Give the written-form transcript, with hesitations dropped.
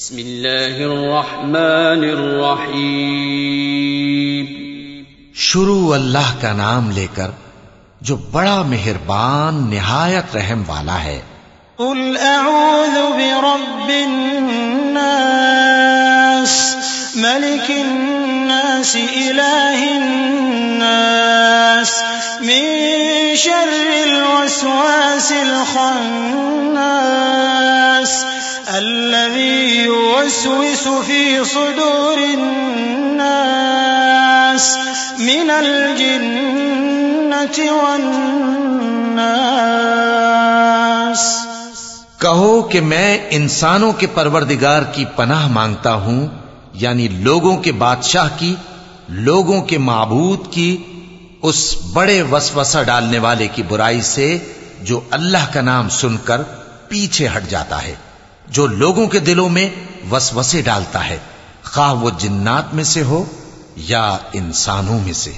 بسم الله الرحمن الرحيم شروع اللہ کا نام لے کر جو بڑا مہربان نہایت رحم والا ہے۔ قل اعوذ برب الناس ملك الناس إله الناس من شر الوسواس الخناس الذي يوسوس في صدور الناس من الجنة والناس۔ کہو کہ میں انسانوں کے پروردگار کی پناہ مانگتا ہوں، یعنی لوگوں کے بادشاہ کی، لوگوں کے معبود کی، اس بڑے وسوسہ ڈالنے والے کی برائی سے جو اللہ کا نام سن کر پیچھے ہٹ جاتا ہے، جو لوگوں کے دلوں میں وسوسے ڈالتا ہے، خواہ وہ جنات میں سے ہو یا انسانوں میں سے۔